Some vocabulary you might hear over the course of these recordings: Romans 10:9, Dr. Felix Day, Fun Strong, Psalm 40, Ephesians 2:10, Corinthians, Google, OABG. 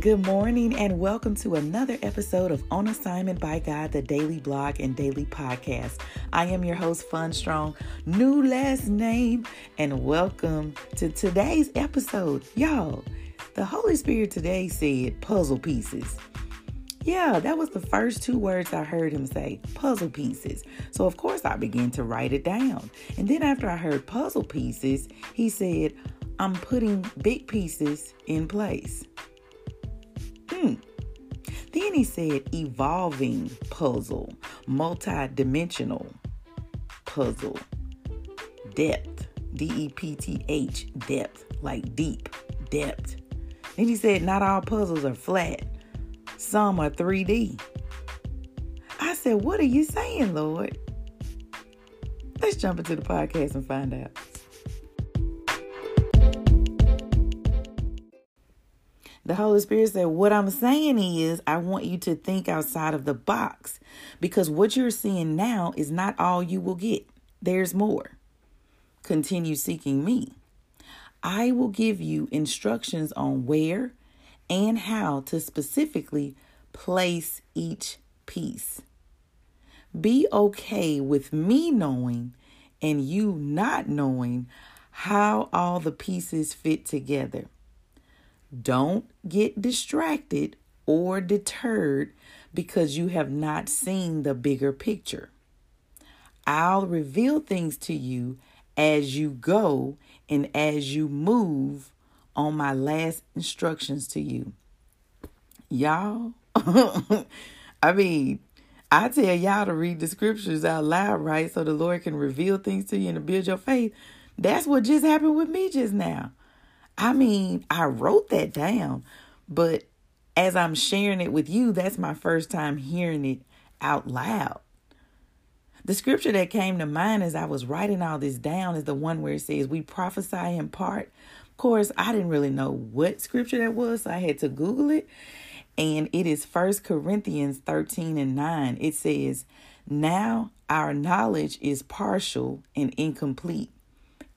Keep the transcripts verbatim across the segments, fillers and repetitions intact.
Good morning and welcome to another episode of On Assignment by God, the daily blog and daily podcast. I am your host, Fun Strong, new last name, and welcome to today's episode. Y'all, the Holy Spirit today said puzzle pieces. Yeah, that was the first two words I heard him say, puzzle pieces. So of course I began to write it down. And then after I heard puzzle pieces, he said, I'm putting big pieces in place. Hmm. Then he said evolving puzzle, multi-dimensional puzzle, depth, D E P T H, depth, like deep, depth. Then he said not all puzzles are flat. Some are three D. I said, what are you saying, Lord? Let's jump into the podcast and find out. The Holy Spirit said, what I'm saying is I want you to think outside of the box, because what you're seeing now is not all you will get. There's more. Continue seeking me. I will give you instructions on where and how to specifically place each piece. Be okay with me knowing and you not knowing how all the pieces fit together. Don't get distracted or deterred because you have not seen the bigger picture. I'll reveal things to you as you go and as you move on my last instructions to you. Y'all, I mean, I tell y'all to read the scriptures out loud, right? So the Lord can reveal things to you and to build your faith. That's what just happened with me just now. I mean, I wrote that down, but as I'm sharing it with you, that's my first time hearing it out loud. The scripture that came to mind as I was writing all this down is the one where it says, we prophesy in part. Of course, I didn't really know what scripture that was, so I had to Google it. And it is First Corinthians thirteen and nine. It says, now our knowledge is partial and incomplete,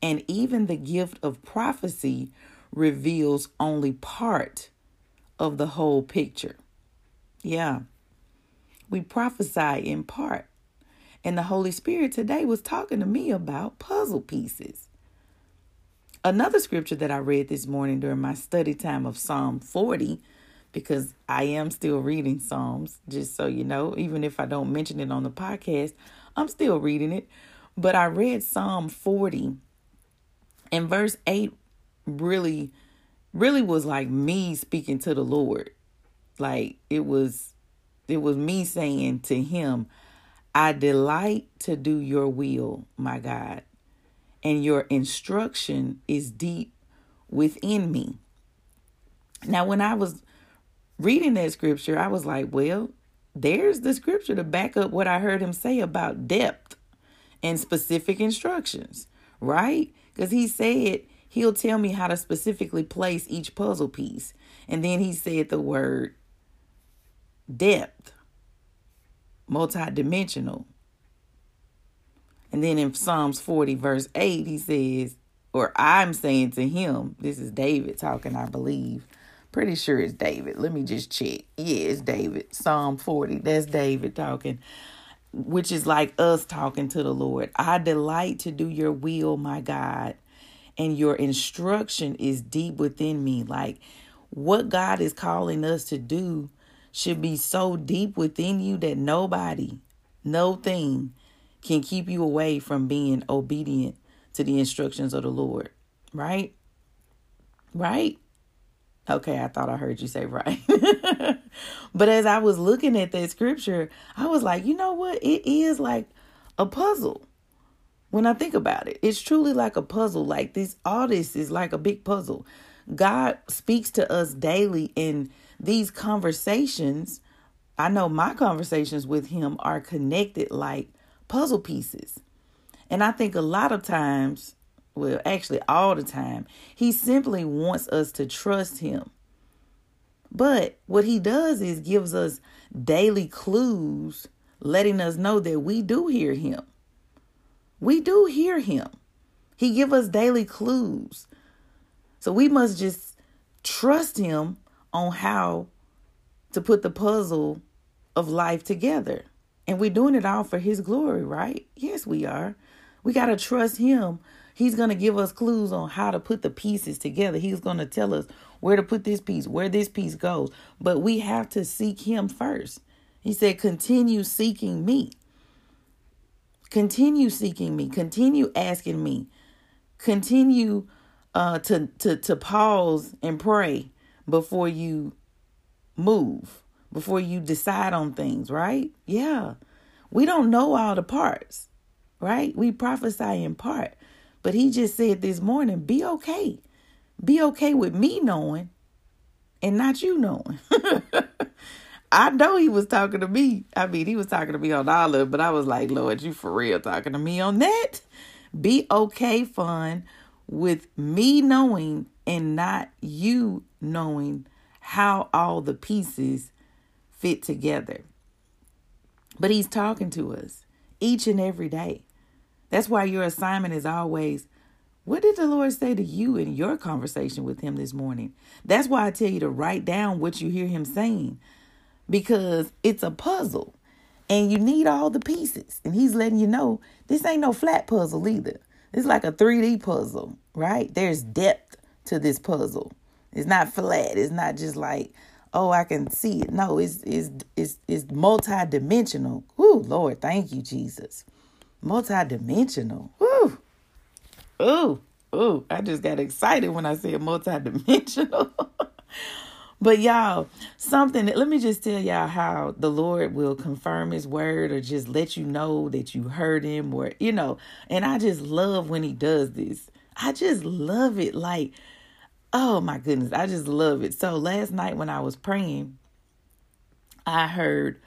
and even the gift of prophecy reveals only part of the whole picture. Yeah, we prophesy in part. And the Holy Spirit today was talking to me about puzzle pieces. Another scripture that I read this morning during my study time of Psalm forty, because I am still reading Psalms, just so you know, even if I don't mention it on the podcast, I'm still reading it. But I read Psalm forty, and verse eight really, really was like me speaking to the Lord. Like it was, it was me saying to him, I delight to do your will, my God, and your instruction is deep within me. Now, when I was reading that scripture, I was like, well, there's the scripture to back up what I heard him say about depth and specific instructions, right? Because he said he'll tell me how to specifically place each puzzle piece. And then he said the word depth, multidimensional. And then in Psalms forty, verse eight, he says, or I'm saying to him, this is David talking, I believe. Pretty sure it's David. Let me just check. Yeah, it's David. Psalm forty, that's David talking, which is like us talking to the Lord. I delight to do your will, my God, and your instruction is deep within me. Like what God is calling us to do should be so deep within you that nobody, no thing can keep you away from being obedient to the instructions of the Lord. Right? Right? Okay, I thought I heard you say right. But as I was looking at that scripture, I was like, you know what? It is like a puzzle. When I think about it, it's truly like a puzzle. Like this, all this is like a big puzzle. God speaks to us daily in these conversations I know my conversations with him are connected like puzzle pieces. And I think a lot of times, well, actually all the time, he simply wants us to trust him. But what he does is gives us daily clues, letting us know that we do hear him. We do hear him. He gives us daily clues. So we must just trust him on how to put the puzzle of life together. And we're doing it all for his glory, right? Yes, we are. We got to trust him. He's going to give us clues on how to put the pieces together. He's going to tell us where to put this piece, where this piece goes. But we have to seek him first. He said, continue seeking me. Continue seeking me. Continue asking me. Continue uh, to, to, to pause and pray before you move, before you decide on things, right? Yeah. We don't know all the parts, right? We prophesy in part. But he just said this morning, be okay. Be okay with me knowing and not you knowing. I know he was talking to me. I mean, he was talking to me on all of it, but I was like, Lord, you for real talking to me on that? Be okay, Fun, with me knowing and not you knowing how all the pieces fit together. But he's talking to us each and every day. That's why your assignment is always, what did the Lord say to you in your conversation with him this morning? That's why I tell you to write down what you hear him saying, because it's a puzzle and you need all the pieces. And he's letting you know this ain't no flat puzzle either. It's like a three D puzzle, right? There's depth to this puzzle. It's not flat. It's not just like, oh, I can see it. No, it's it's it's it's multidimensional. Ooh, Lord, thank you, Jesus. Multidimensional. Ooh, ooh, ooh. I just got excited when I said multidimensional. But y'all, something. That, let me just tell y'all how the Lord will confirm his word or just let you know that you heard him, or you know. And I just love when he does this. I just love it, like. Oh, my goodness. I just love it. So last night when I was praying, I heard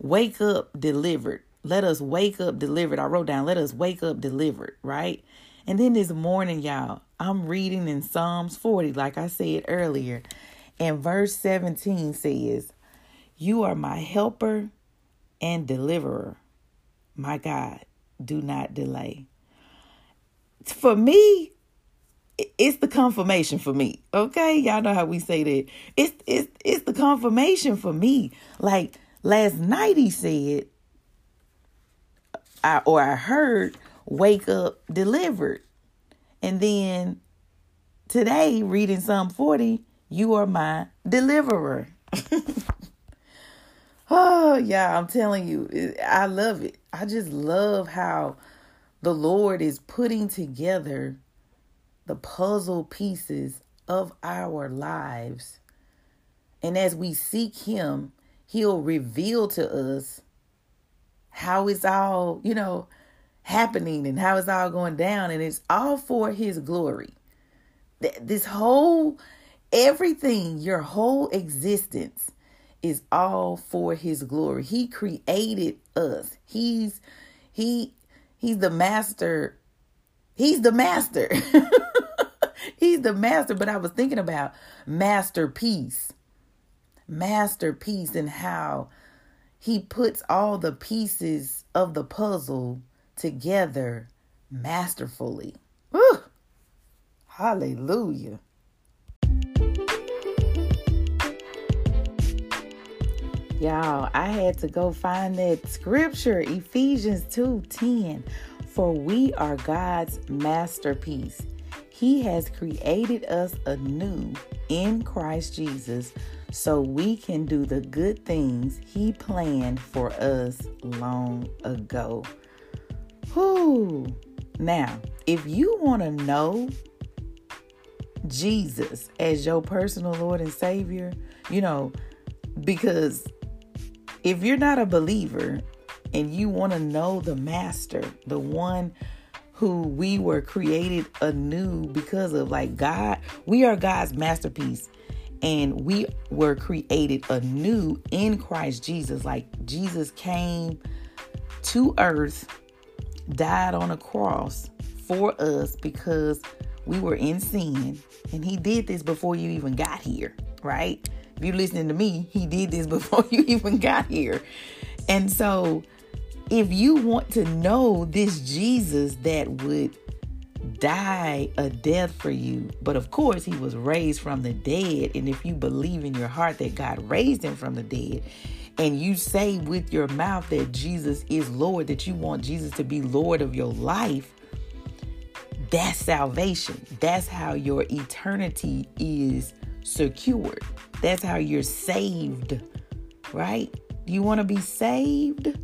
wake up delivered. Let us wake up delivered. I wrote down, let us wake up delivered. Right. And then this morning, y'all, I'm reading in Psalms forty, like I said earlier. And verse seventeen says, you are my helper and deliverer. My God, do not delay. For me, it's the confirmation for me. Okay. Y'all know how we say that. It's, it's, it's the confirmation for me. Like last night he said, I, or I heard wake up delivered. And then today reading Psalm forty, you are my deliverer. Oh yeah. I'm telling you, I love it. I just love how the Lord is putting together the puzzle pieces of our lives. And as we seek him, he'll reveal to us how it's all, you know, happening and how it's all going down. And it's all for his glory. This whole, everything, your whole existence is all for his glory. He created us. He's, he, he's the master. He's the master. He's the master. But I was thinking about masterpiece, masterpiece, and how he puts all the pieces of the puzzle together masterfully. Woo! Hallelujah. Y'all, I had to go find that scripture, Ephesians two ten. For we are God's masterpiece. He has created us anew in Christ Jesus so we can do the good things he planned for us long ago. Whew. Now, if you want to know Jesus as your personal Lord and Savior, you know, because if you're not a believer, and you want to know the master, the one who we were created anew because of, like God, we are God's masterpiece. and we were created anew in Christ Jesus. Like, Jesus came to earth, died on a cross for us because we were in sin, and he did this before you even got here, right? If you're listening to me, he did this before you even got here. And so if you want to know this Jesus that would die a death for you, but of course he was raised from the dead, and if you believe in your heart that God raised him from the dead, and you say with your mouth that Jesus is Lord, that you want Jesus to be Lord of your life, that's salvation. That's how your eternity is secured. That's how you're saved, right? You want to be saved?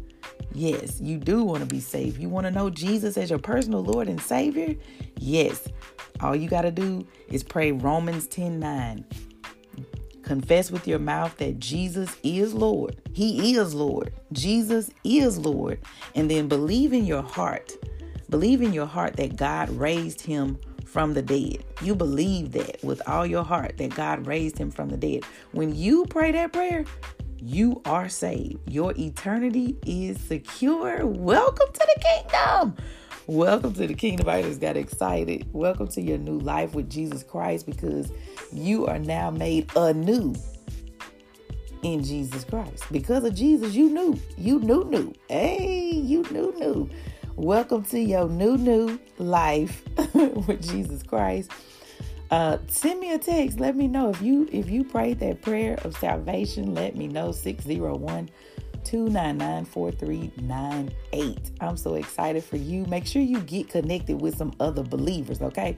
Yes, you do want to be saved. You want to know Jesus as your personal Lord and Savior? Yes. All you got to do is pray Romans ten nine. Confess with your mouth that Jesus is Lord. He is Lord. Jesus is Lord. And then believe in your heart. Believe in your heart that God raised him from the dead. You believe that with all your heart that God raised him from the dead. When you pray that prayer, you are saved. Your eternity is secure. Welcome to the kingdom. Welcome to the kingdom. I just got excited. Welcome to your new life with Jesus Christ, because you are now made anew in Jesus Christ. Because of Jesus, you knew. You knew, knew. Hey, you knew, knew. Welcome to your new, new life with Jesus Christ. Uh, send me a text. Let me know if you if you prayed that prayer of salvation. Let me know. Six zero one, two nine nine, four three nine eight. I'm so excited for you. Make sure you get connected with some other believers, okay?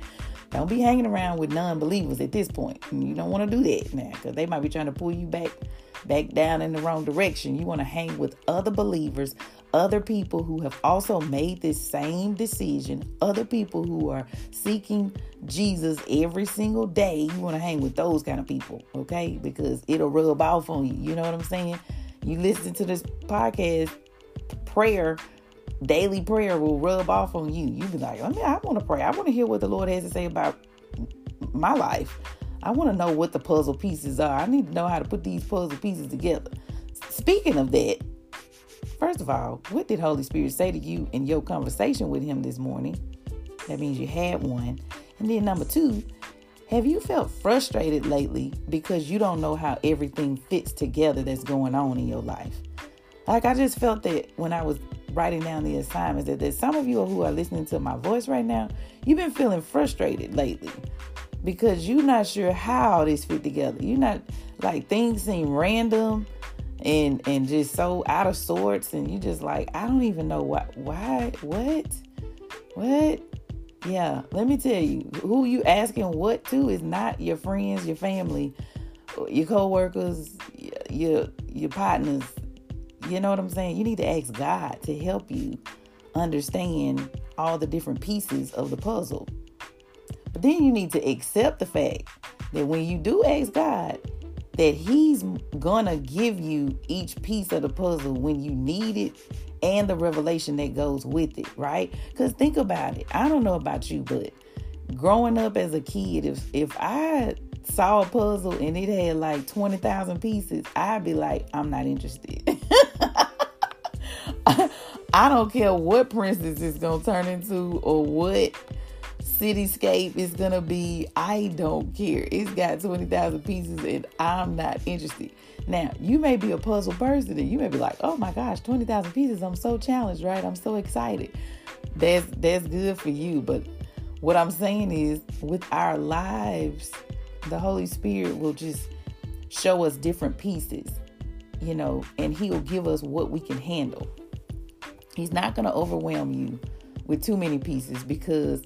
Don't be hanging around with non-believers at this point. You don't want to do that now, because they might be trying to pull you back back down in the wrong direction. You want to hang with other believers, other people who have also made this same decision, other people who are seeking Jesus every single day. You want to hang with those kind of people, okay? Because it'll rub off on you. You know what I'm saying? You listen to this podcast, prayer, daily prayer will rub off on you. You be like, I mean, I want to pray. I want to hear what the Lord has to say about my life. I want to know what the puzzle pieces are. I need to know how to put these puzzle pieces together. Speaking of that, first of all, what did Holy Spirit say to you in your conversation with him this morning? That means you had one. And then number two, have you felt frustrated lately because you don't know how everything fits together that's going on in your life? Like, I just felt that when I was writing down the assignments, that there's some of you who are listening to my voice right now, you've been feeling frustrated lately because you're not sure how this fit together. You're not, like, things seem random and and just so out of sorts, and you just like, I don't even know why, why, what, what? Yeah, let me tell you, who you asking what to is not your friends, your family, your coworkers, your your partners. You know what I'm saying? You need to ask God to help you understand all the different pieces of the puzzle. But then you need to accept the fact that when you do ask God, that he's gonna give you each piece of the puzzle when you need it, and the revelation that goes with it, right? Because think about it. I don't know about you, but growing up as a kid, if if I saw a puzzle and it had like twenty thousand pieces, I'd be like, I'm not interested. I, I don't care what princess it's going to turn into or what cityscape it's going to be. I don't care. It's got twenty thousand pieces and I'm not interested. Now, you may be a puzzle person and you may be like, oh my gosh, twenty thousand pieces. I'm so challenged, right? I'm so excited. That's, that's good for you. But what I'm saying is, with our lives, the Holy Spirit will just show us different pieces, you know, and he'll give us what we can handle. He's not going to overwhelm you with too many pieces, because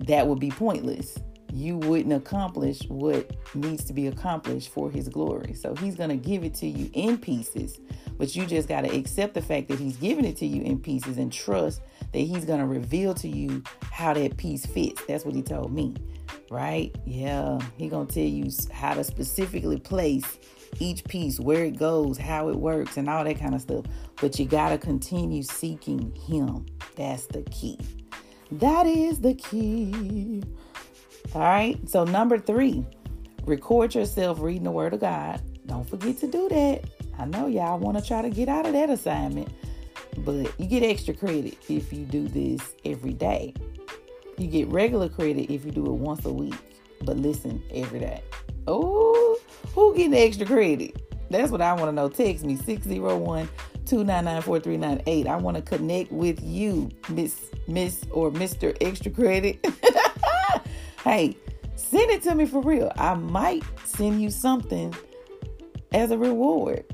that would be pointless. You wouldn't accomplish what needs to be accomplished for his glory. So he's going to give it to you in pieces, but you just got to accept the fact that he's giving it to you in pieces and trust that he's going to reveal to you how that piece fits. That's what he told me, right? Yeah. He's going to tell you how to specifically place each piece, where it goes, how it works, and all that kind of stuff. But you got to continue seeking him. That's the key. That is the key. All right. So number three, Record yourself reading the Word of God. Don't forget to do that. I know y'all want to try to get out of that assignment, but you get extra credit if you do this every day. You get regular credit if you do it once a week, but listen every day. Oh, who getting extra credit? That's what I want to know. Text me six oh one, two nine nine, four three nine eight. I want to connect with you, Miss Miss or Mister Extra Credit. Hey, send it to me for real. I might send you something as a reward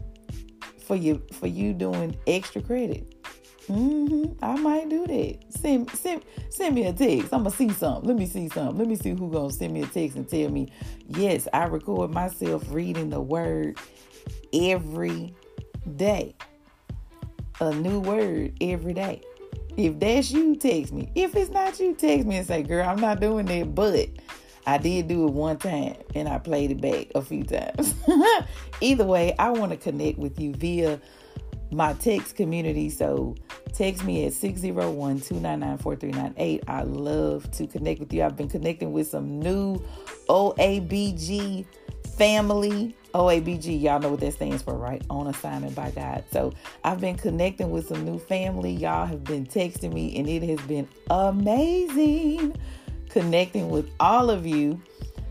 for you for you doing extra credit. Mm-hmm. I might do that. Send, send, send me a text. I'm going to see something. Let me see something. Let me see who's going to send me a text and tell me, yes, I record myself reading the Word every day. A new word every day. If that's you, text me. If it's not you, text me and say, girl, I'm not doing that, but I did do it one time and I played it back a few times. Either way, I want to connect with you via my text community. So text me at six oh one, two nine nine, four three nine eight. I love to connect with you. I've been connecting with some new O A B G family. O A B G, y'all know what that stands for, right? On Assignment by God. So I've been connecting with some new family. Y'all have been texting me and it has been amazing connecting with all of you.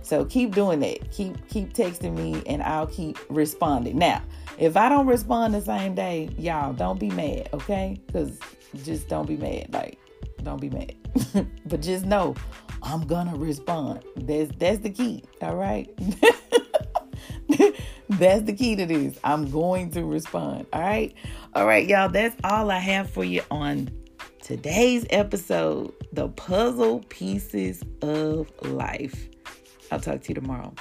So keep doing that. Keep keep texting me and I'll keep responding. Now, if I don't respond the same day, y'all don't be mad, okay? Because just don't be mad. Like, don't be mad. But just know I'm gonna respond. That's that's the key. All right. That's the key to this. I'm going to respond. All right. All right, y'all. That's all I have for you on today's episode, The Puzzle Pieces of Life. I'll talk to you tomorrow.